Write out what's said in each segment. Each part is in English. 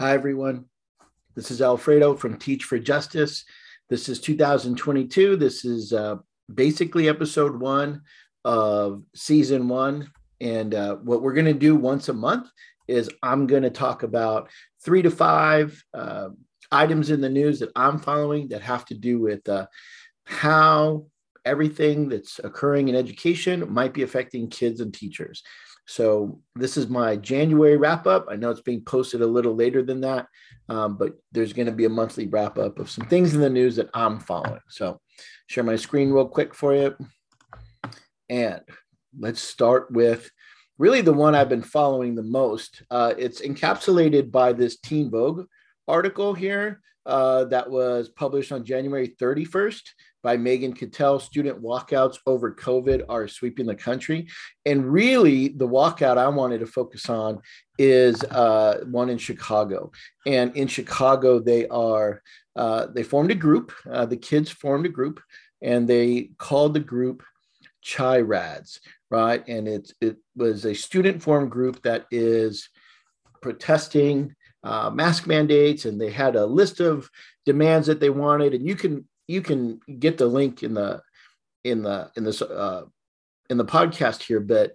Hi, everyone. This is Alfredo from Teach for Justice. This is 2022. This is basically episode one of season one. And what we're going to do once a month is I'm going to talk about 3 to 5 items in the news that I'm following that have to do with how everything that's occurring in education might be affecting kids and teachers. So this is my January wrap-up. I know it's being posted a little later than that, but there's going to be a monthly wrap-up of some things in the news that I'm following. So share my screen real quick for you. And let's start with really the one I've been following the most. It's encapsulated by this Teen Vogue article here that was published on January 31st. By Megan Cattell, student walkouts over COVID are sweeping the country. And really, the walkout I wanted to focus on is one in Chicago. And in Chicago, they formed a group. The kids formed a group, and they called the group ChiRADS, right? And it was a student-formed group that is protesting mask mandates, and they had a list of demands that they wanted, and you can get the link in the podcast here, but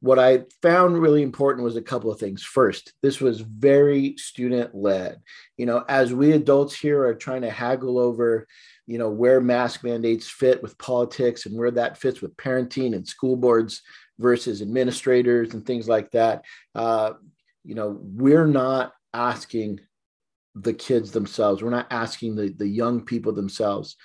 what I found really important was a couple of things. First, this was very student-led. You know, as we adults here are trying to haggle over, you know, where mask mandates fit with politics and where that fits with parenting and school boards versus administrators and things like that. You know, we're not asking the kids themselves. We're not asking the young people themselves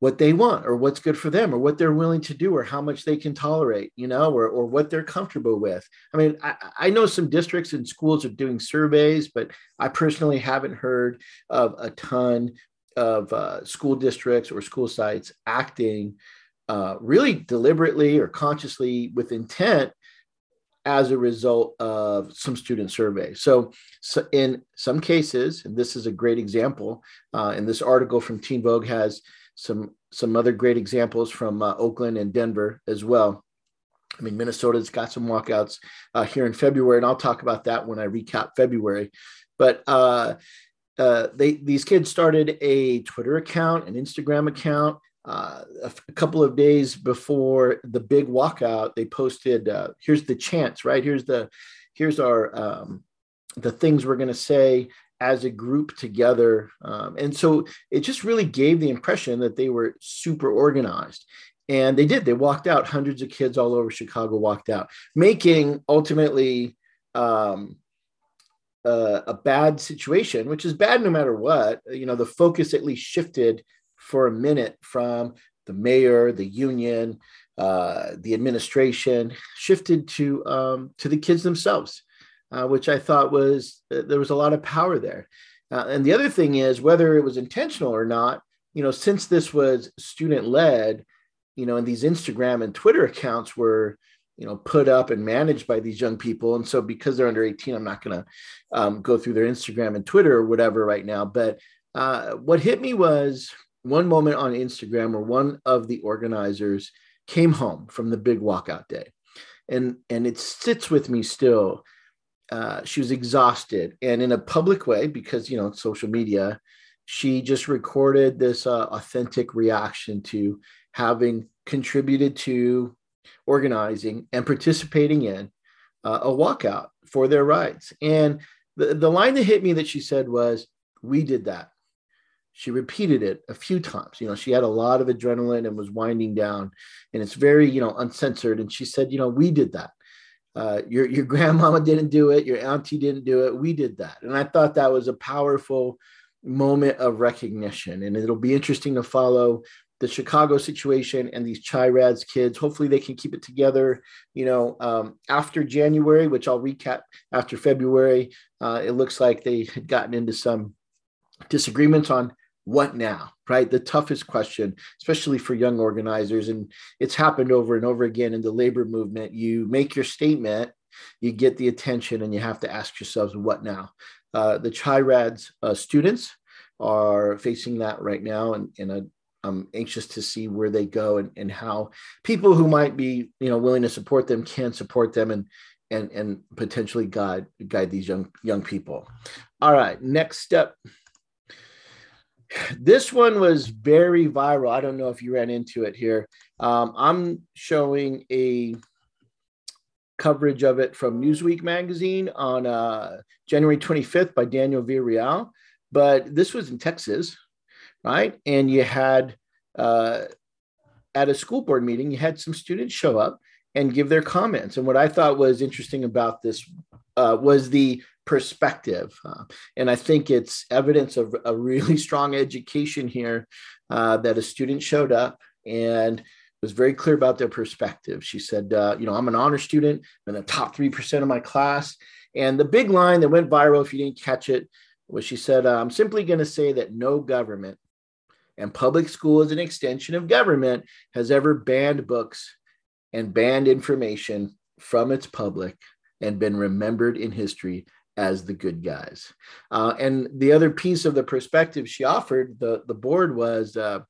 what they want or what's good for them or what they're willing to do or how much they can tolerate, you know, or what they're comfortable with. I mean, I know some districts and schools are doing surveys, but I personally haven't heard of a ton of school districts or school sites acting really deliberately or consciously with intent as a result of some student survey. So in some cases, and this is a great example, and this article from Teen Vogue has some other great examples from Oakland and Denver as well. I mean, Minnesota's got some walkouts here in February, and I'll talk about that when I recap February. But these kids started a Twitter account, an Instagram account. A couple of days before the big walkout, they posted, here's the chants, right? Here's our, the things we're going to say as a group together. And so it just really gave the impression that they were super organized, and they did, they walked out. Hundreds of kids all over Chicago walked out, making ultimately, a bad situation, which is bad no matter what. You know, the focus at least shifted for a minute from the mayor, the union, the administration, shifted to the kids themselves, which I thought was, there was a lot of power there. And the other thing is, whether it was intentional or not, you know, since this was student-led, you know, and these Instagram and Twitter accounts were, you know, put up and managed by these young people. And so because they're under 18, I'm not going to go through their Instagram and Twitter or whatever right now. But what hit me was, one moment on Instagram where one of the organizers came home from the big walkout day. And it sits with me still. She was exhausted. And in a public way, because, you know, social media, she just recorded this authentic reaction to having contributed to organizing and participating in a walkout for their rights. And the line that hit me that she said was, "We did that." She repeated it a few times. You know, she had a lot of adrenaline and was winding down, and it's very, you know, uncensored. And she said, you know, we did that. Your grandmama didn't do it. Your auntie didn't do it. We did that. And I thought that was a powerful moment of recognition. And it'll be interesting to follow the Chicago situation and these ChiRADS kids. Hopefully they can keep it together, you know, after January, which I'll recap after February. It looks like they had gotten into some disagreements on what now, right? The toughest question, especially for young organizers. And it's happened over and over again in the labor movement. You make your statement, you get the attention, and you have to ask yourselves, what now? The ChiRADS students are facing that right now. And I'm anxious to see where they go and how people who might be, you know, willing to support them can support them and potentially guide these young people. All right, next step. This one was very viral. I don't know if you ran into it here. I'm showing a coverage of it from Newsweek magazine on January 25th by Daniel Villarreal. But this was in Texas, right? And you had, at a school board meeting, you had some students show up and give their comments. And what I thought was interesting about this was the perspective. And I think it's evidence of a really strong education here, that a student showed up and was very clear about their perspective. She said, I'm an honor student, I'm in the top 3% of my class. And the big line that went viral, if you didn't catch it, was she said, I'm simply going to say that no government, and public school as an extension of government, has ever banned books and banned information from its public and been remembered in history as the good guys. And the other piece of the perspective she offered the board was that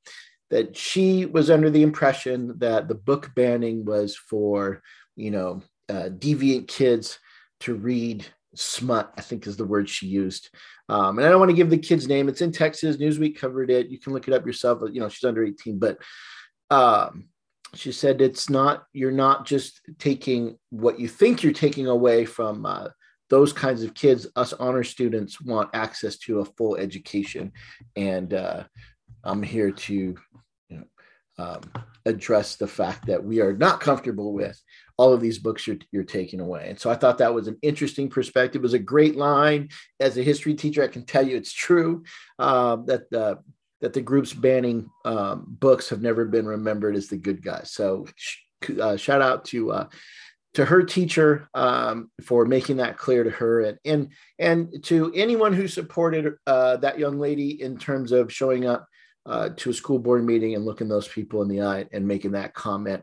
she was under the impression that the book banning was for, deviant kids to read smut, I think is the word she used. And I don't want to give the kid's name. It's in Texas. Newsweek covered it. You can look it up yourself. She's under 18, but she said, you're not just taking what you think you're taking away from those kinds of kids. Us honor students want access to a full education. And I'm here to address the fact that we are not comfortable with all of these books you're taking away. And so I thought that was an interesting perspective. It was a great line. As a history teacher, I can tell you it's true that the groups banning books have never been remembered as the good guys. So shout out to her teacher for making that clear to her and to anyone who supported that young lady in terms of showing up to a school board meeting and looking those people in the eye and making that comment.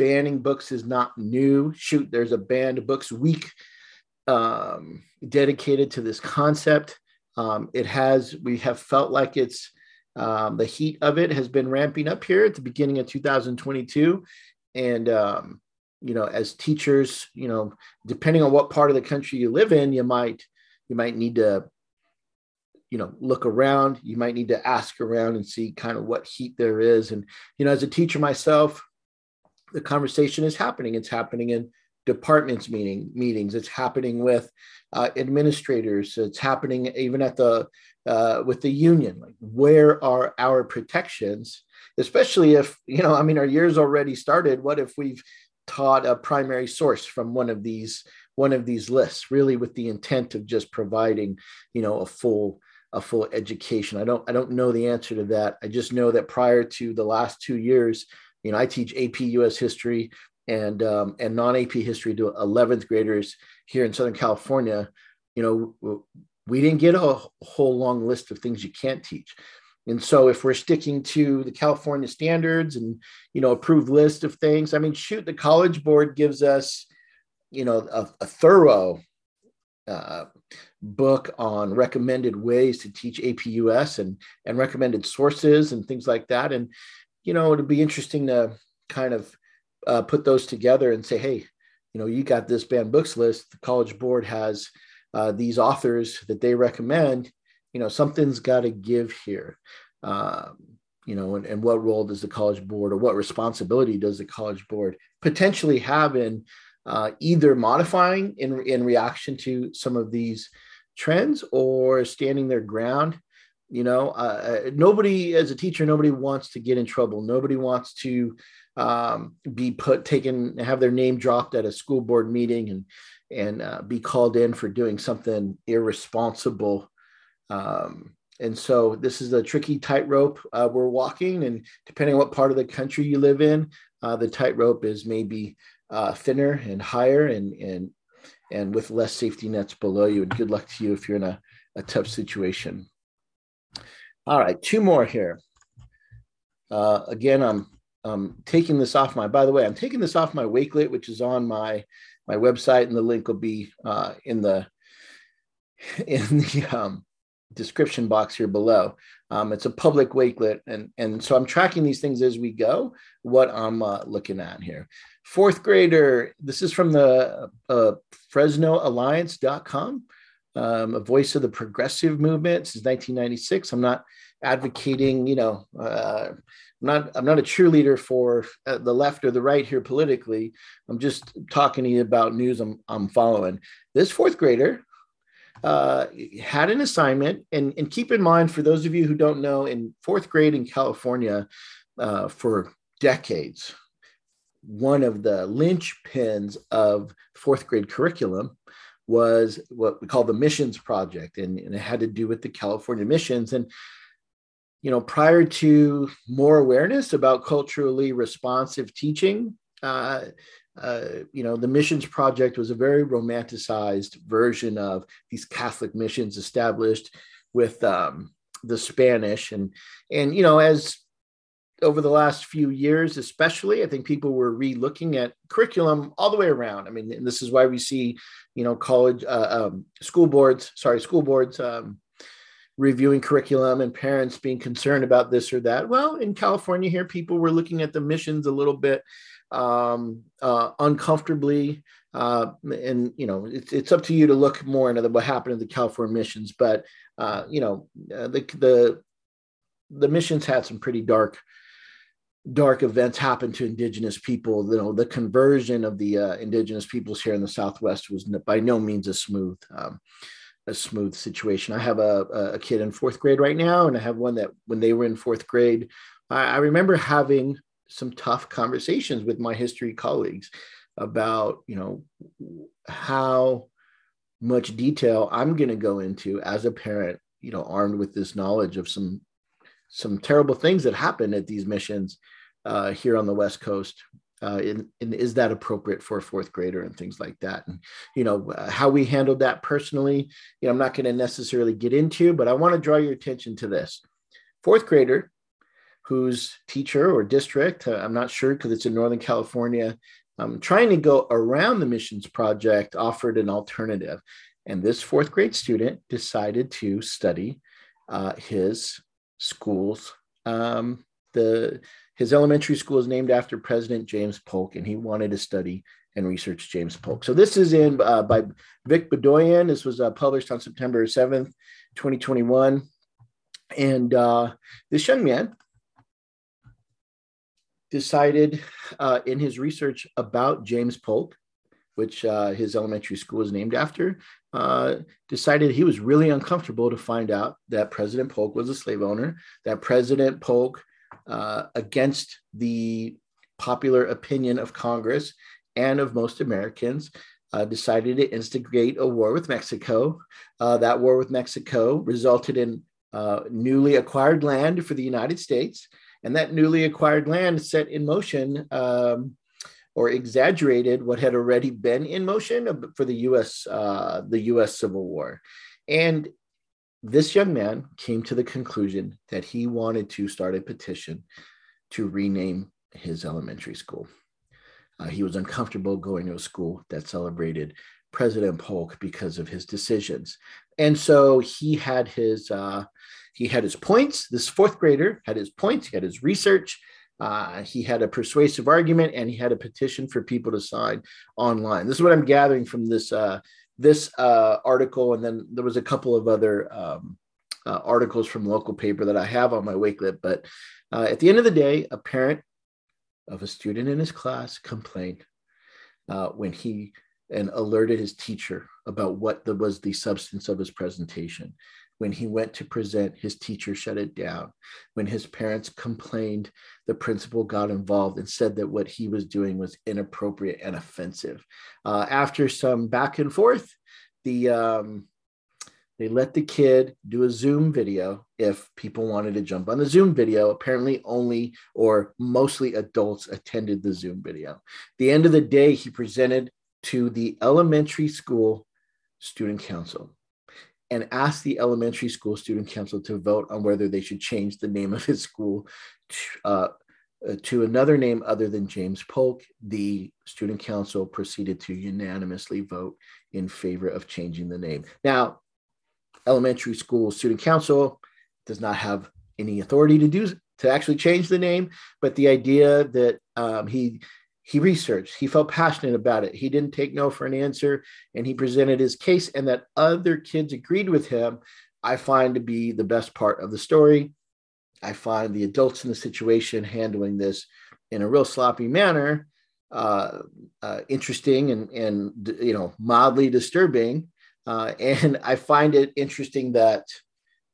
Banning books is not new. Shoot, there's a banned books week dedicated to this concept. We have felt like it's the heat of it has been ramping up here at the beginning of 2022. And, as teachers, depending on what part of the country you live in, you might need to, look around, you might need to ask around and see kind of what heat there is. And, as a teacher myself, the conversation is happening. It's happening in departments meetings. It's happening with administrators. It's happening even at with the union. Like, where are our protections? Especially if, our year's already started. What if we've taught a primary source from one of these lists, really with the intent of just providing, a full education? I don't know the answer to that. I just know that prior to the last 2 years, I teach AP U.S. history and non-AP history to 11th graders here in Southern California. We didn't get a whole long list of things you can't teach. And so if we're sticking to the California standards and, approved list of things, the College Board gives us, a thorough book on recommended ways to teach AP U.S. and recommended sources and things like that. And, it'd be interesting to kind of put those together and say, hey, you got this banned books list. The College Board has these authors that they recommend. Something's got to give here. And what role does the College Board, or what responsibility does the College Board potentially have in either modifying in reaction to some of these trends or standing their ground? Nobody, as a teacher, nobody wants to get in trouble. Nobody wants to have their name dropped at a school board meeting and be called in for doing something irresponsible. And so this is a tricky tightrope we're walking. And depending on what part of the country you live in, the tightrope is maybe thinner and higher and with less safety nets below you. And good luck to you if you're in a tough situation. All right, two more here. Again, I'm taking this off my, by the way, I'm taking this off my Wakelet, which is on my website, and the link will be in the description box here below. It's a public Wakelet. And so I'm tracking these things as we go, what I'm looking at here. Fourth grader, this is from the FresnoAlliance.com, a voice of the progressive movement since 1996. I'm not advocating, I'm not a cheerleader for the left or the right here politically. I'm just talking to you about news I'm following. This fourth grader had an assignment, and keep in mind, for those of you who don't know, in fourth grade in California, for decades, one of the linchpins of fourth grade curriculum was what we call the missions project, and it had to do with the California missions. And prior to more awareness about culturally responsive teaching, the missions project was a very romanticized version of these Catholic missions established with the Spanish. And as over the last few years, especially, I think people were re-looking at curriculum all the way around. I mean, and this is why we see, school boards, reviewing curriculum and parents being concerned about this or that. Well, in California here, people were looking at the missions a little bit uncomfortably. It's up to you to look more into what happened in the California missions. But, the missions had some pretty dark events happen to indigenous people. The conversion of the indigenous peoples here in the Southwest was by no means a smooth situation. I have a kid in fourth grade right now, and I have one that when they were in fourth grade, I remember having some tough conversations with my history colleagues about, how much detail I'm going to go into as a parent, armed with this knowledge of some terrible things that happened at these missions here on the West Coast. And is that appropriate for a fourth grader and things like that? And, how we handled that personally, I'm not going to necessarily get into, but I want to draw your attention to this. Fourth grader whose teacher or district, I'm not sure because it's in Northern California, trying to go around the missions project, offered an alternative. And this fourth grade student decided to study his school's His elementary school is named after President James Polk, and he wanted to study and research James Polk. So this is in by Vic Bedoyan. This was published on September 7th, 2021. And this young man decided in his research about James Polk, which his elementary school is named after, decided he was really uncomfortable to find out that President Polk was a slave owner, that President Polk, against the popular opinion of Congress and of most Americans, decided to instigate a war with Mexico. That war with Mexico resulted in newly acquired land for the United States. And that newly acquired land set in motion or exaggerated what had already been in motion for the U.S. Civil War. And this young man came to the conclusion that he wanted to start a petition to rename his elementary school. He was uncomfortable going to a school that celebrated President Polk because of his decisions. And so he had his points. This fourth grader had his points. He had his research. He had a persuasive argument, and he had a petition for people to sign online. This is what I'm gathering from this article, and then there was a couple of other articles from local paper that I have on my Wakelet. But at the end of the day, a parent of a student in his class complained when he alerted his teacher about what was the substance of his presentation. When he went to present, his teacher shut it down. When his parents complained, the principal got involved and said that what he was doing was inappropriate and offensive. After some back and forth, they let the kid do a Zoom video if people wanted to jump on the Zoom video. Apparently only or mostly adults attended the Zoom video. At the end of the day, he presented to the elementary school student council and asked the elementary school student council to vote on whether they should change the name of his school to another name other than James Polk. The student council proceeded to unanimously vote in favor of changing the name. Now, elementary school student council does not have any authority to do to actually change the name, but the idea that he researched, he felt passionate about it, he didn't take no for an answer, and he presented his case, and that other kids agreed with him, I find to be the best part of the story. I find the adults in the situation handling this in a real sloppy manner interesting and you know, mildly disturbing. And I find it interesting that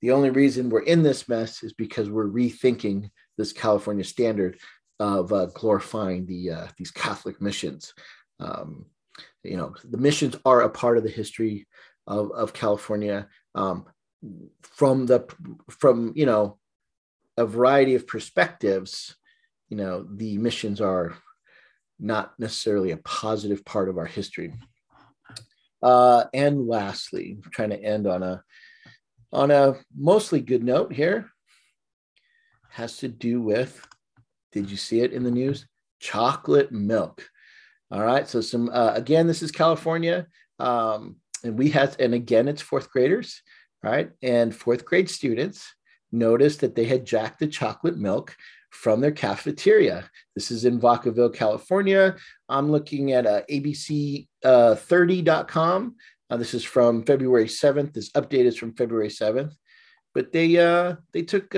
the only reason we're in this mess is because we're rethinking this California standard of glorifying these Catholic missions. You know, the missions are a part of the history of California from you know, a variety of perspectives. You know, the missions are not necessarily a positive part of our history. And lastly, I'm trying to end on a mostly good note here. Has to do with, did you see it in the news? Chocolate milk. All right. So some, again, this is California. And we had, and again, it's fourth graders. All right. And fourth grade students noticed that they had jacked the chocolate milk from their cafeteria. This is in Vacaville, California. I'm looking at abc30.com. This is from February 7th. This update is from February 7th. But they took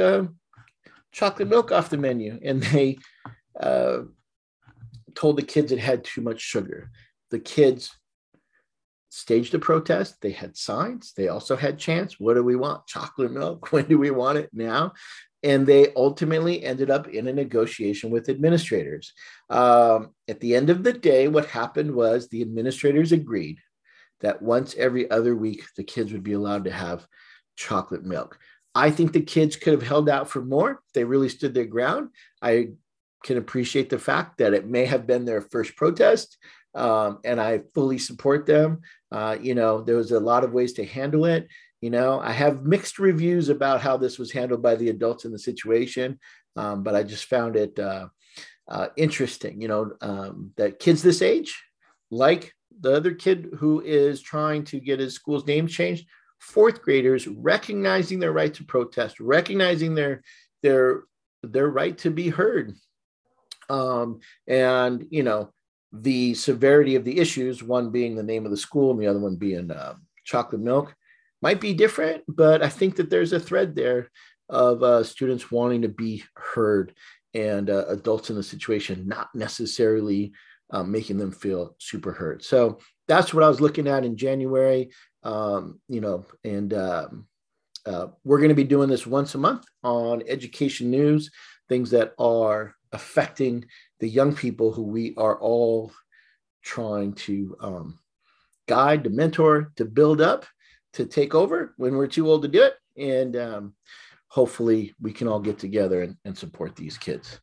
chocolate milk off the menu, and they told the kids it had too much sugar. The kids staged a protest. They had signs. They also had chants. What do we want? Chocolate milk. When do we want it? Now. And they ultimately ended up in a negotiation with administrators. At the end of the day, what happened was the administrators agreed that once every other week, the kids would be allowed to have chocolate milk. I think the kids could have held out for more. They really stood their ground. I can appreciate the fact that it may have been their first protest, and I fully support them. You know, there was a lot of ways to handle it. You know, I have mixed reviews about how this was handled by the adults in the situation, but I just found it interesting, you know, that kids this age, like the other kid who is trying to get his school's name changed, fourth graders recognizing their right to protest, recognizing their right to be heard. And, you know, the severity of the issues, one being the name of the school and the other one being chocolate milk, might be different, but I think that there's a thread there of students wanting to be heard and adults in the situation not necessarily making them feel super heard. So that's what I was looking at in January, you know, and we're going to be doing this once a month on education news, things that are affecting the young people who we are all trying to guide, to mentor, to build up, to take over when we're too old to do it. And hopefully we can all get together and support these kids.